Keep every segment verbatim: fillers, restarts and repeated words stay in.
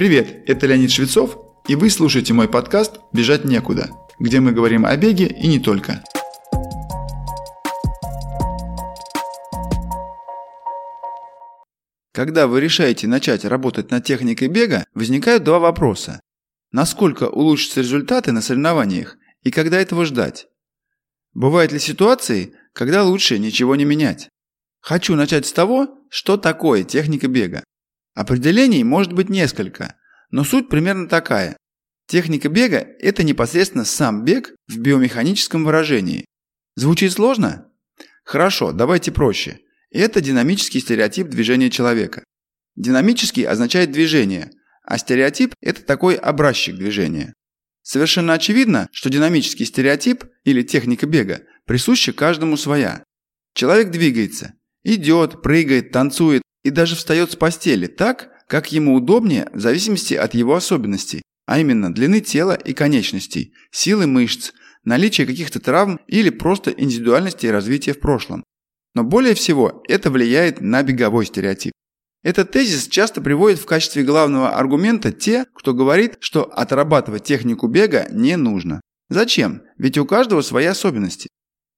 Привет, это Леонид Швецов, и вы слушаете мой подкаст «Бежать некуда», где мы говорим о беге и не только. Когда вы решаете начать работать над техникой бега, возникают два вопроса. Насколько улучшатся результаты на соревнованиях и когда этого ждать? Бывают ли ситуации, когда лучше ничего не менять? Хочу начать с того, что такое техника бега. Определений может быть несколько, но суть примерно такая. Техника бега – это непосредственно сам бег в биомеханическом выражении. Звучит сложно? Хорошо, давайте проще. Это динамический стереотип движения человека. Динамический означает движение, а стереотип – это такой образчик движения. Совершенно очевидно, что динамический стереотип или техника бега присуща каждому своя. Человек двигается, идет, прыгает, танцует и даже встает с постели так, как ему удобнее в зависимости от его особенностей, а именно длины тела и конечностей, силы мышц, наличия каких-то травм или просто индивидуальности и развития в прошлом. Но более всего это влияет на беговой стереотип. Этот тезис часто приводит в качестве главного аргумента те, кто говорит, что отрабатывать технику бега не нужно. Зачем? Ведь у каждого свои особенности.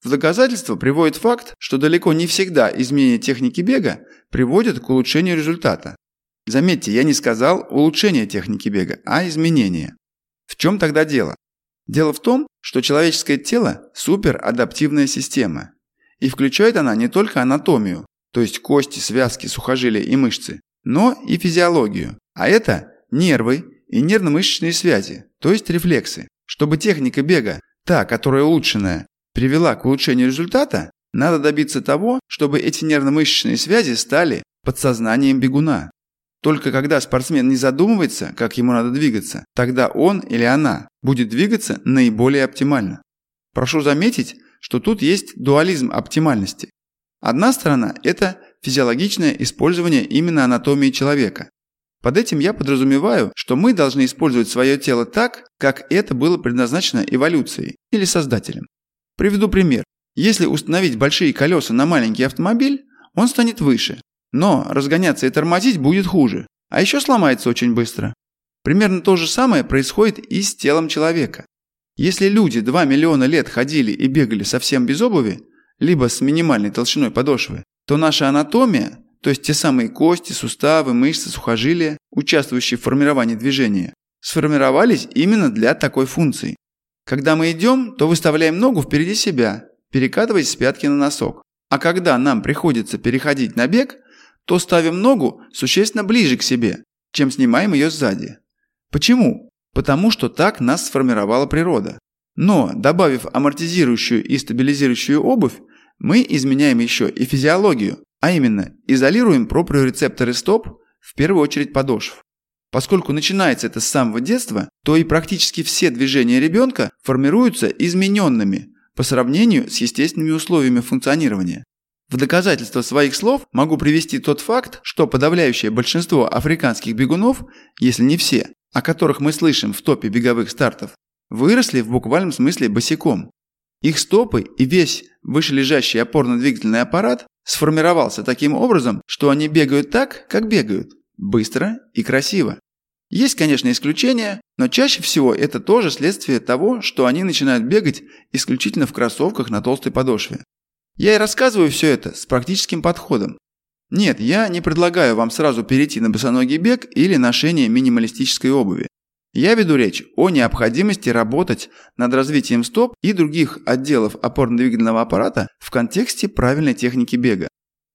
В доказательство приводит факт, что далеко не всегда изменение техники бега приводит к улучшению результата. Заметьте, я не сказал улучшение техники бега, а изменение. В чем тогда дело? Дело в том, что человеческое тело – суперадаптивная система. И включает она не только анатомию, то есть кости, связки, сухожилия и мышцы, но и физиологию, а это нервы и нервно-мышечные связи, то есть рефлексы. Чтобы техника бега, та, которая улучшенная, привела к улучшению результата, надо добиться того, чтобы эти нервно-мышечные связи стали подсознанием бегуна. Только когда спортсмен не задумывается, как ему надо двигаться, тогда он или она будет двигаться наиболее оптимально. Прошу заметить, что тут есть дуализм оптимальности. Одна сторона – это физиологичное использование именно анатомии человека. Под этим я подразумеваю, что мы должны использовать свое тело так, как это было предназначено эволюцией или создателем. Приведу пример. Если установить большие колеса на маленький автомобиль, он станет выше, но разгоняться и тормозить будет хуже, а еще сломается очень быстро. Примерно то же самое происходит и с телом человека. Если люди два миллиона лет ходили и бегали совсем без обуви, либо с минимальной толщиной подошвы, то наша анатомия, то есть те самые кости, суставы, мышцы, сухожилия, участвующие в формировании движения, сформировались именно для такой функции. Когда мы идем, то выставляем ногу впереди себя, перекатываясь с пятки на носок. А когда нам приходится переходить на бег, то ставим ногу существенно ближе к себе, чем снимаем ее сзади. Почему? Потому что так нас сформировала природа. Но, добавив амортизирующую и стабилизирующую обувь, мы изменяем еще и физиологию, а именно изолируем проприорецепторы стоп, в первую очередь подошв. Поскольку начинается это с самого детства, то и практически все движения ребенка формируются измененными по сравнению с естественными условиями функционирования. В доказательство своих слов могу привести тот факт, что подавляющее большинство африканских бегунов, если не все, о которых мы слышим в топе беговых стартов, выросли в буквальном смысле босиком. Их стопы и весь вышележащий опорно-двигательный аппарат сформировался таким образом, что они бегают так, как бегают, быстро и красиво. Есть, конечно, исключения, но чаще всего это тоже следствие того, что они начинают бегать исключительно в кроссовках на толстой подошве. Я и рассказываю все это с практическим подходом. Нет, я не предлагаю вам сразу перейти на босоногий бег или ношение минималистической обуви. Я веду речь о необходимости работать над развитием стоп и других отделов опорно-двигательного аппарата в контексте правильной техники бега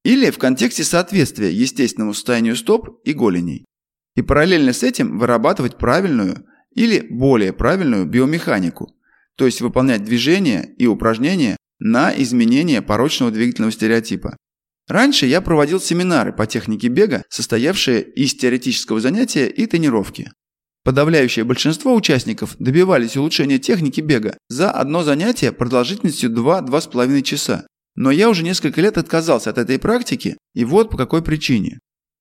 или в контексте соответствия естественному состоянию стоп и голеней. И параллельно с этим вырабатывать правильную или более правильную биомеханику, то есть выполнять движения и упражнения на изменение порочного двигательного стереотипа. Раньше я проводил семинары по технике бега, состоявшие из теоретического занятия и тренировки. Подавляющее большинство участников добивались улучшения техники бега за одно занятие продолжительностью два-два с половиной часа. Но я уже несколько лет отказался от этой практики, и вот по какой причине.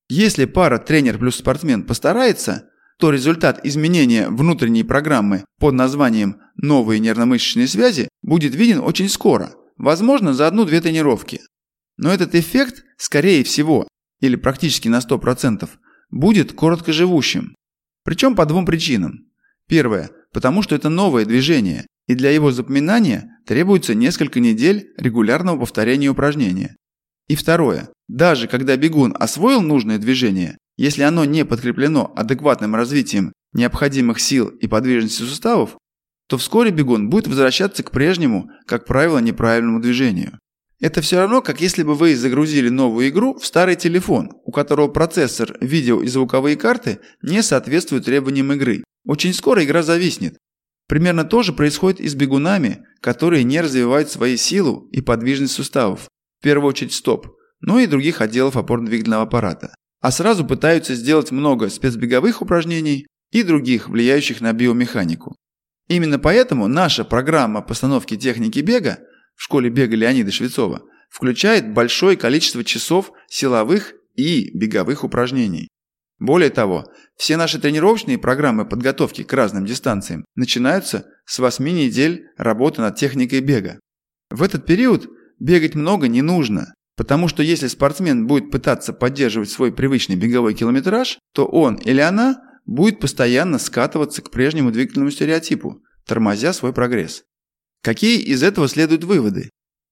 Если пара тренер плюс спортсмен постарается, то результат изменения внутренней программы под названием «Новые нервно-мышечные связи» будет виден очень скоро, возможно, за одну-две тренировки. Но этот эффект, скорее всего, или практически на сто процентов, будет короткоживущим. Причем по двум причинам. Первое, потому что это новое движение, и для его запоминания требуется несколько недель регулярного повторения упражнения. И второе, даже когда бегун освоил нужное движение, если оно не подкреплено адекватным развитием необходимых сил и подвижности суставов, то вскоре бегун будет возвращаться к прежнему, как правило, неправильному движению. Это все равно, как если бы вы загрузили новую игру в старый телефон, у которого процессор, видео и звуковые карты не соответствуют требованиям игры. Очень скоро игра зависнет. Примерно то же происходит и с бегунами, которые не развивают свою силу и подвижность суставов, в первую очередь стоп, но и других отделов опорно-двигательного аппарата, а сразу пытаются сделать много спецбеговых упражнений и других, влияющих на биомеханику. Именно поэтому наша программа постановки техники бега в школе бега Леонида Швецова включает большое количество часов силовых и беговых упражнений. Более того, все наши тренировочные программы подготовки к разным дистанциям начинаются с восьми недель работы над техникой бега. В этот период бегать много не нужно, потому что если спортсмен будет пытаться поддерживать свой привычный беговой километраж, то он или она будет постоянно скатываться к прежнему двигательному стереотипу, тормозя свой прогресс. Какие из этого следуют выводы?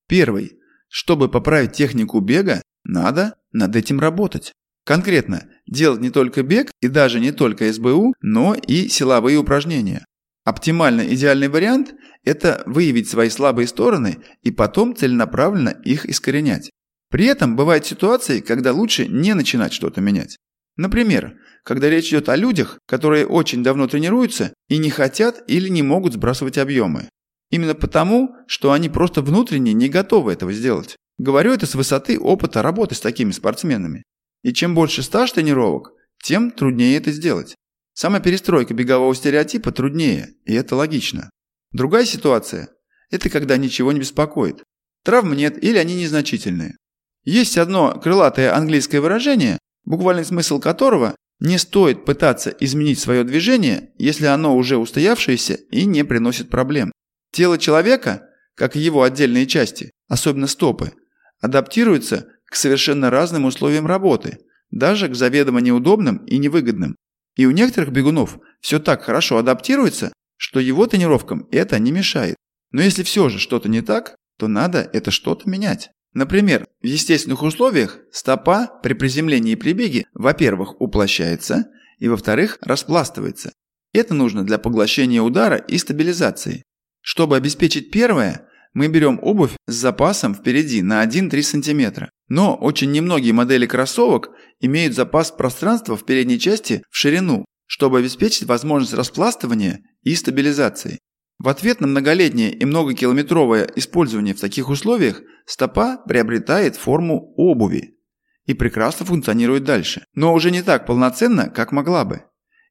Первый. Чтобы поправить технику бега, надо над этим работать. Конкретно, делать не только бег и даже не только СБУ, но и силовые упражнения. Оптимально идеальный вариант – это выявить свои слабые стороны и потом целенаправленно их искоренять. При этом бывают ситуации, когда лучше не начинать что-то менять. Например, когда речь идет о людях, которые очень давно тренируются и не хотят или не могут сбрасывать объемы. Именно потому, что они просто внутренне не готовы этого сделать. Говорю это с высоты опыта работы с такими спортсменами. И чем больше стаж тренировок, тем труднее это сделать. Сама перестройка бегового стереотипа труднее, и это логично. Другая ситуация – это когда ничего не беспокоит. Травм нет или они незначительные. Есть одно крылатое английское выражение, буквальный смысл которого «не стоит пытаться изменить свое движение, если оно уже устоявшееся и не приносит проблем». Тело человека, как и его отдельные части, особенно стопы, адаптируется к совершенно разным условиям работы, даже к заведомо неудобным и невыгодным. И у некоторых бегунов все так хорошо адаптируется, что его тренировкам это не мешает. Но если все же что-то не так, то надо это что-то менять. Например, в естественных условиях стопа при приземлении и прибеге, во-первых, уплощается, и во-вторых, распластывается. Это нужно для поглощения удара и стабилизации. Чтобы обеспечить первое, мы берем обувь с запасом впереди на один-три сантиметра. Но очень немногие модели кроссовок имеют запас пространства в передней части в ширину, чтобы обеспечить возможность распластывания и стабилизации. В ответ на многолетнее и многокилометровое использование в таких условиях стопа приобретает форму обуви и прекрасно функционирует дальше, но уже не так полноценно, как могла бы,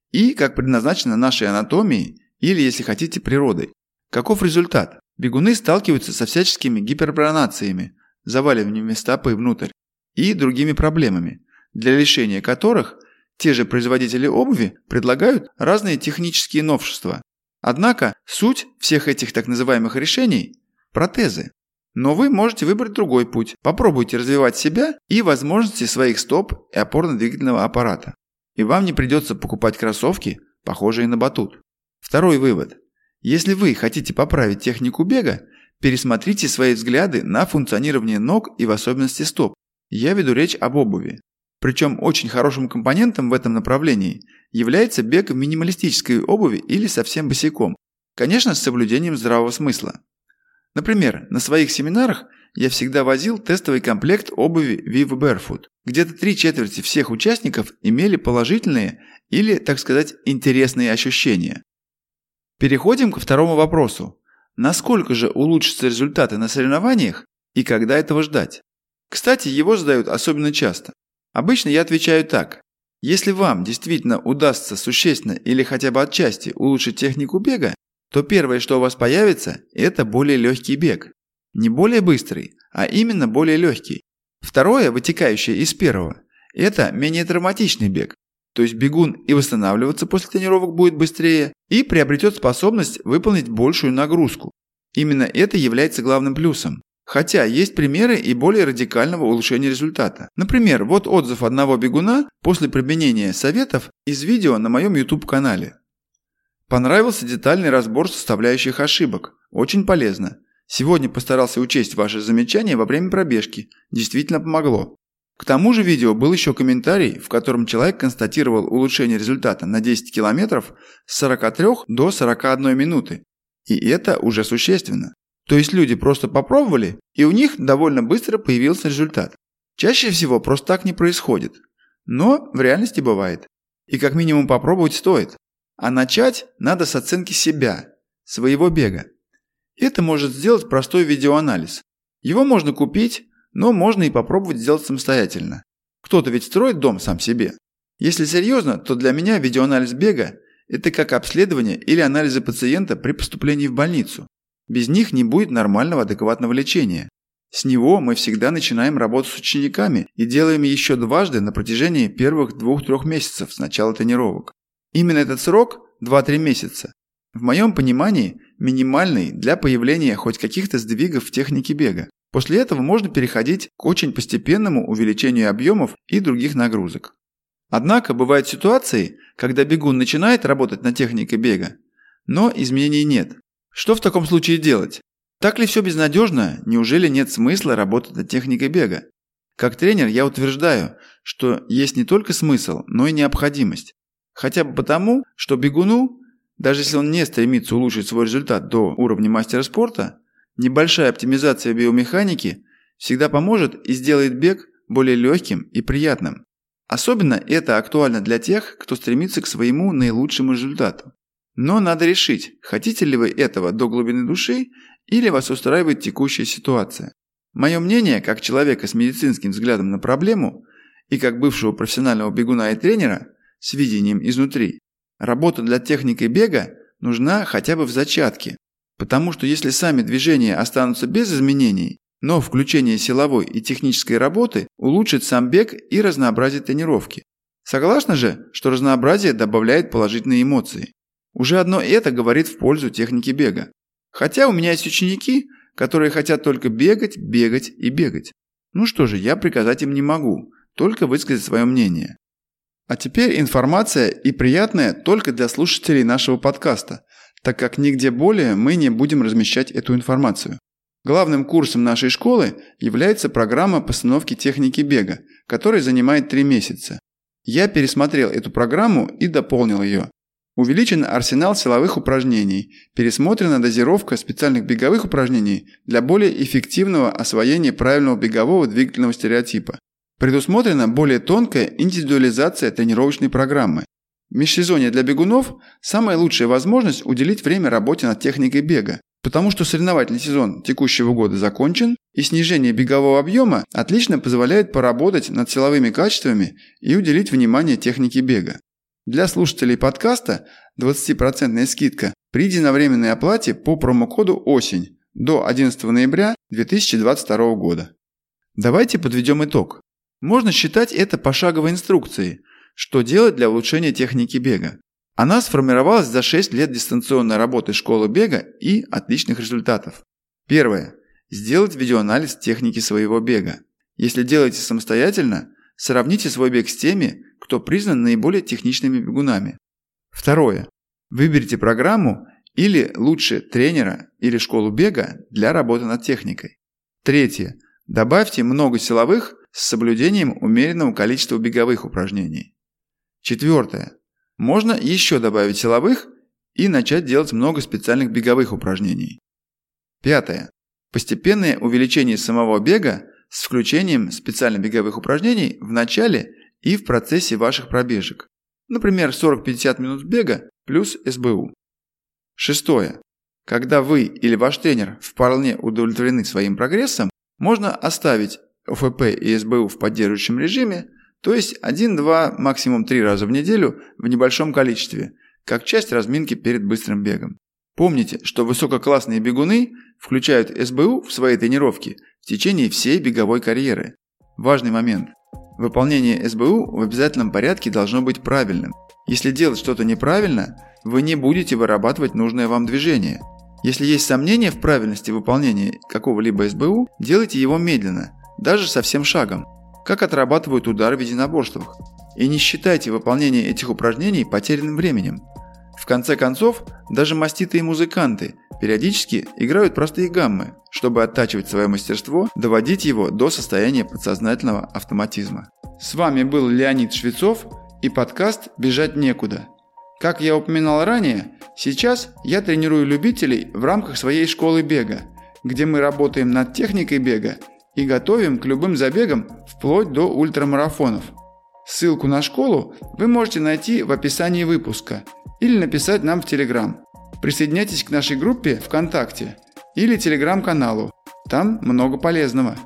и как предназначено нашей анатомией или, если хотите, природой. Каков результат? Бегуны сталкиваются со всяческими гиперпронациями, заваливаниями стопы внутрь и другими проблемами, для решения которых те же производители обуви предлагают разные технические новшества. Однако суть всех этих так называемых решений – протезы. Но вы можете выбрать другой путь. Попробуйте развивать себя и возможности своих стоп и опорно-двигательного аппарата. И вам не придется покупать кроссовки, похожие на батут. Второй вывод. Если вы хотите поправить технику бега, пересмотрите свои взгляды на функционирование ног и в особенности стоп. Я веду речь об обуви. Причем очень хорошим компонентом в этом направлении является бег в минималистической обуви или совсем босиком, конечно, с соблюдением здравого смысла. Например, на своих семинарах я всегда возил тестовый комплект обуви Vivobarefoot. Где-то три четверти всех участников имели положительные или, так сказать, интересные ощущения. Переходим ко второму вопросу. Насколько же улучшатся результаты на соревнованиях и когда этого ждать? Кстати, его задают особенно часто. Обычно я отвечаю так. Если вам действительно удастся существенно или хотя бы отчасти улучшить технику бега, то первое, что у вас появится, это более легкий бег. Не более быстрый, а именно более легкий. Второе, вытекающее из первого, это менее травматичный бег. То есть бегун и восстанавливаться после тренировок будет быстрее, и приобретет способность выполнить большую нагрузку. Именно это является главным плюсом. Хотя есть примеры и более радикального улучшения результата. Например, вот отзыв одного бегуна после применения советов из видео на моем YouTube-канале. Понравился детальный разбор составляющих ошибок. Очень полезно. Сегодня постарался учесть ваши замечания во время пробежки. Действительно помогло. К тому же видео был еще комментарий, в котором человек констатировал улучшение результата на десять километров с сорок три до сорок одной минуты. И это уже существенно. То есть люди просто попробовали, и у них довольно быстро появился результат. Чаще всего просто так не происходит. Но в реальности бывает. И как минимум попробовать стоит. А начать надо с оценки себя, своего бега. Это может сделать простой видеоанализ. Его можно купить, но можно и попробовать сделать самостоятельно. Кто-то ведь строит дом сам себе. Если серьезно, то для меня видеоанализ бега – это как обследование или анализы пациента при поступлении в больницу. Без них не будет нормального адекватного лечения. С него мы всегда начинаем работу с учениками и делаем еще дважды на протяжении первых двух-трех месяцев с начала тренировок. Именно этот срок – два-три месяца. В моем понимании минимальный для появления хоть каких-то сдвигов в технике бега. После этого можно переходить к очень постепенному увеличению объемов и других нагрузок. Однако бывают ситуации, когда бегун начинает работать над техникой бега, но изменений нет. Что в таком случае делать? Так ли все безнадежно? Неужели нет смысла работать над техникой бега? Как тренер я утверждаю, что есть не только смысл, но и необходимость. Хотя бы потому, что бегуну, даже если он не стремится улучшить свой результат до уровня мастера спорта, небольшая оптимизация биомеханики всегда поможет и сделает бег более легким и приятным. Особенно это актуально для тех, кто стремится к своему наилучшему результату. Но надо решить, хотите ли вы этого до глубины души или вас устраивает текущая ситуация. Мое мнение, как человека с медицинским взглядом на проблему и как бывшего профессионального бегуна и тренера, с видением изнутри, работа над техникой бега нужна хотя бы в зачатке, потому что если сами движения останутся без изменений, но включение силовой и технической работы улучшит сам бег и разнообразие тренировки. Согласна же, что разнообразие добавляет положительные эмоции. Уже одно это говорит в пользу техники бега. Хотя у меня есть ученики, которые хотят только бегать, бегать и бегать. Ну что же, я приказать им не могу, только высказать свое мнение. А теперь информация и приятная только для слушателей нашего подкаста, так как нигде более мы не будем размещать эту информацию. Главным курсом нашей школы является программа постановки техники бега, которая занимает три месяца. Я пересмотрел эту программу и дополнил ее. Увеличен арсенал силовых упражнений, пересмотрена дозировка специальных беговых упражнений для более эффективного освоения правильного бегового двигательного стереотипа. Предусмотрена более тонкая индивидуализация тренировочной программы. В межсезонье для бегунов самая лучшая возможность уделить время работе над техникой бега, потому что соревновательный сезон текущего года закончен, и снижение бегового объема отлично позволяет поработать над силовыми качествами и уделить внимание технике бега. Для слушателей подкаста двадцать процентов скидка при единовременной оплате по промокоду «Осень» до одиннадцатого ноября две тысячи двадцать второго года. Давайте подведем итог. Можно считать это пошаговой инструкцией, что делать для улучшения техники бега. Она сформировалась за шесть лет дистанционной работы школы бега и отличных результатов. Первое. Сделать видеоанализ техники своего бега. Если делаете самостоятельно, сравните свой бег с теми, кто признан наиболее техничными бегунами. Второе. Выберите программу или лучше тренера или школу бега для работы над техникой. Третье. Добавьте много силовых с соблюдением умеренного количества беговых упражнений. Четвертое. Можно еще добавить силовых и начать делать много специальных беговых упражнений. Пятое. Постепенное увеличение самого бега с включением специальных беговых упражнений в начале и в процессе ваших пробежек. Например, сорок-пятьдесят минут бега плюс СБУ. Шестое. Когда вы или ваш тренер вполне удовлетворены своим прогрессом, можно оставить ОФП и СБУ в поддерживающем режиме, то есть один-два, максимум три раза в неделю в небольшом количестве, как часть разминки перед быстрым бегом. Помните, что высококлассные бегуны включают СБУ в свои тренировки в течение всей беговой карьеры. Важный момент. Выполнение СБУ в обязательном порядке должно быть правильным. Если делать что-то неправильно, вы не будете вырабатывать нужное вам движение. Если есть сомнения в правильности выполнения какого-либо СБУ, делайте его медленно, даже со всем шагом, как отрабатывают удар в единоборствах. И не считайте выполнение этих упражнений потерянным временем. В конце концов, даже маститые музыканты периодически играют простые гаммы, чтобы оттачивать свое мастерство, доводить его до состояния подсознательного автоматизма. С вами был Леонид Швецов и подкаст «Бежать некуда». Как я упоминал ранее, сейчас я тренирую любителей в рамках своей школы бега, где мы работаем над техникой бега и готовим к любым забегам вплоть до ультрамарафонов. Ссылку на школу вы можете найти в описании выпуска или написать нам в Telegram. Присоединяйтесь к нашей группе ВКонтакте или Telegram-каналу, там много полезного.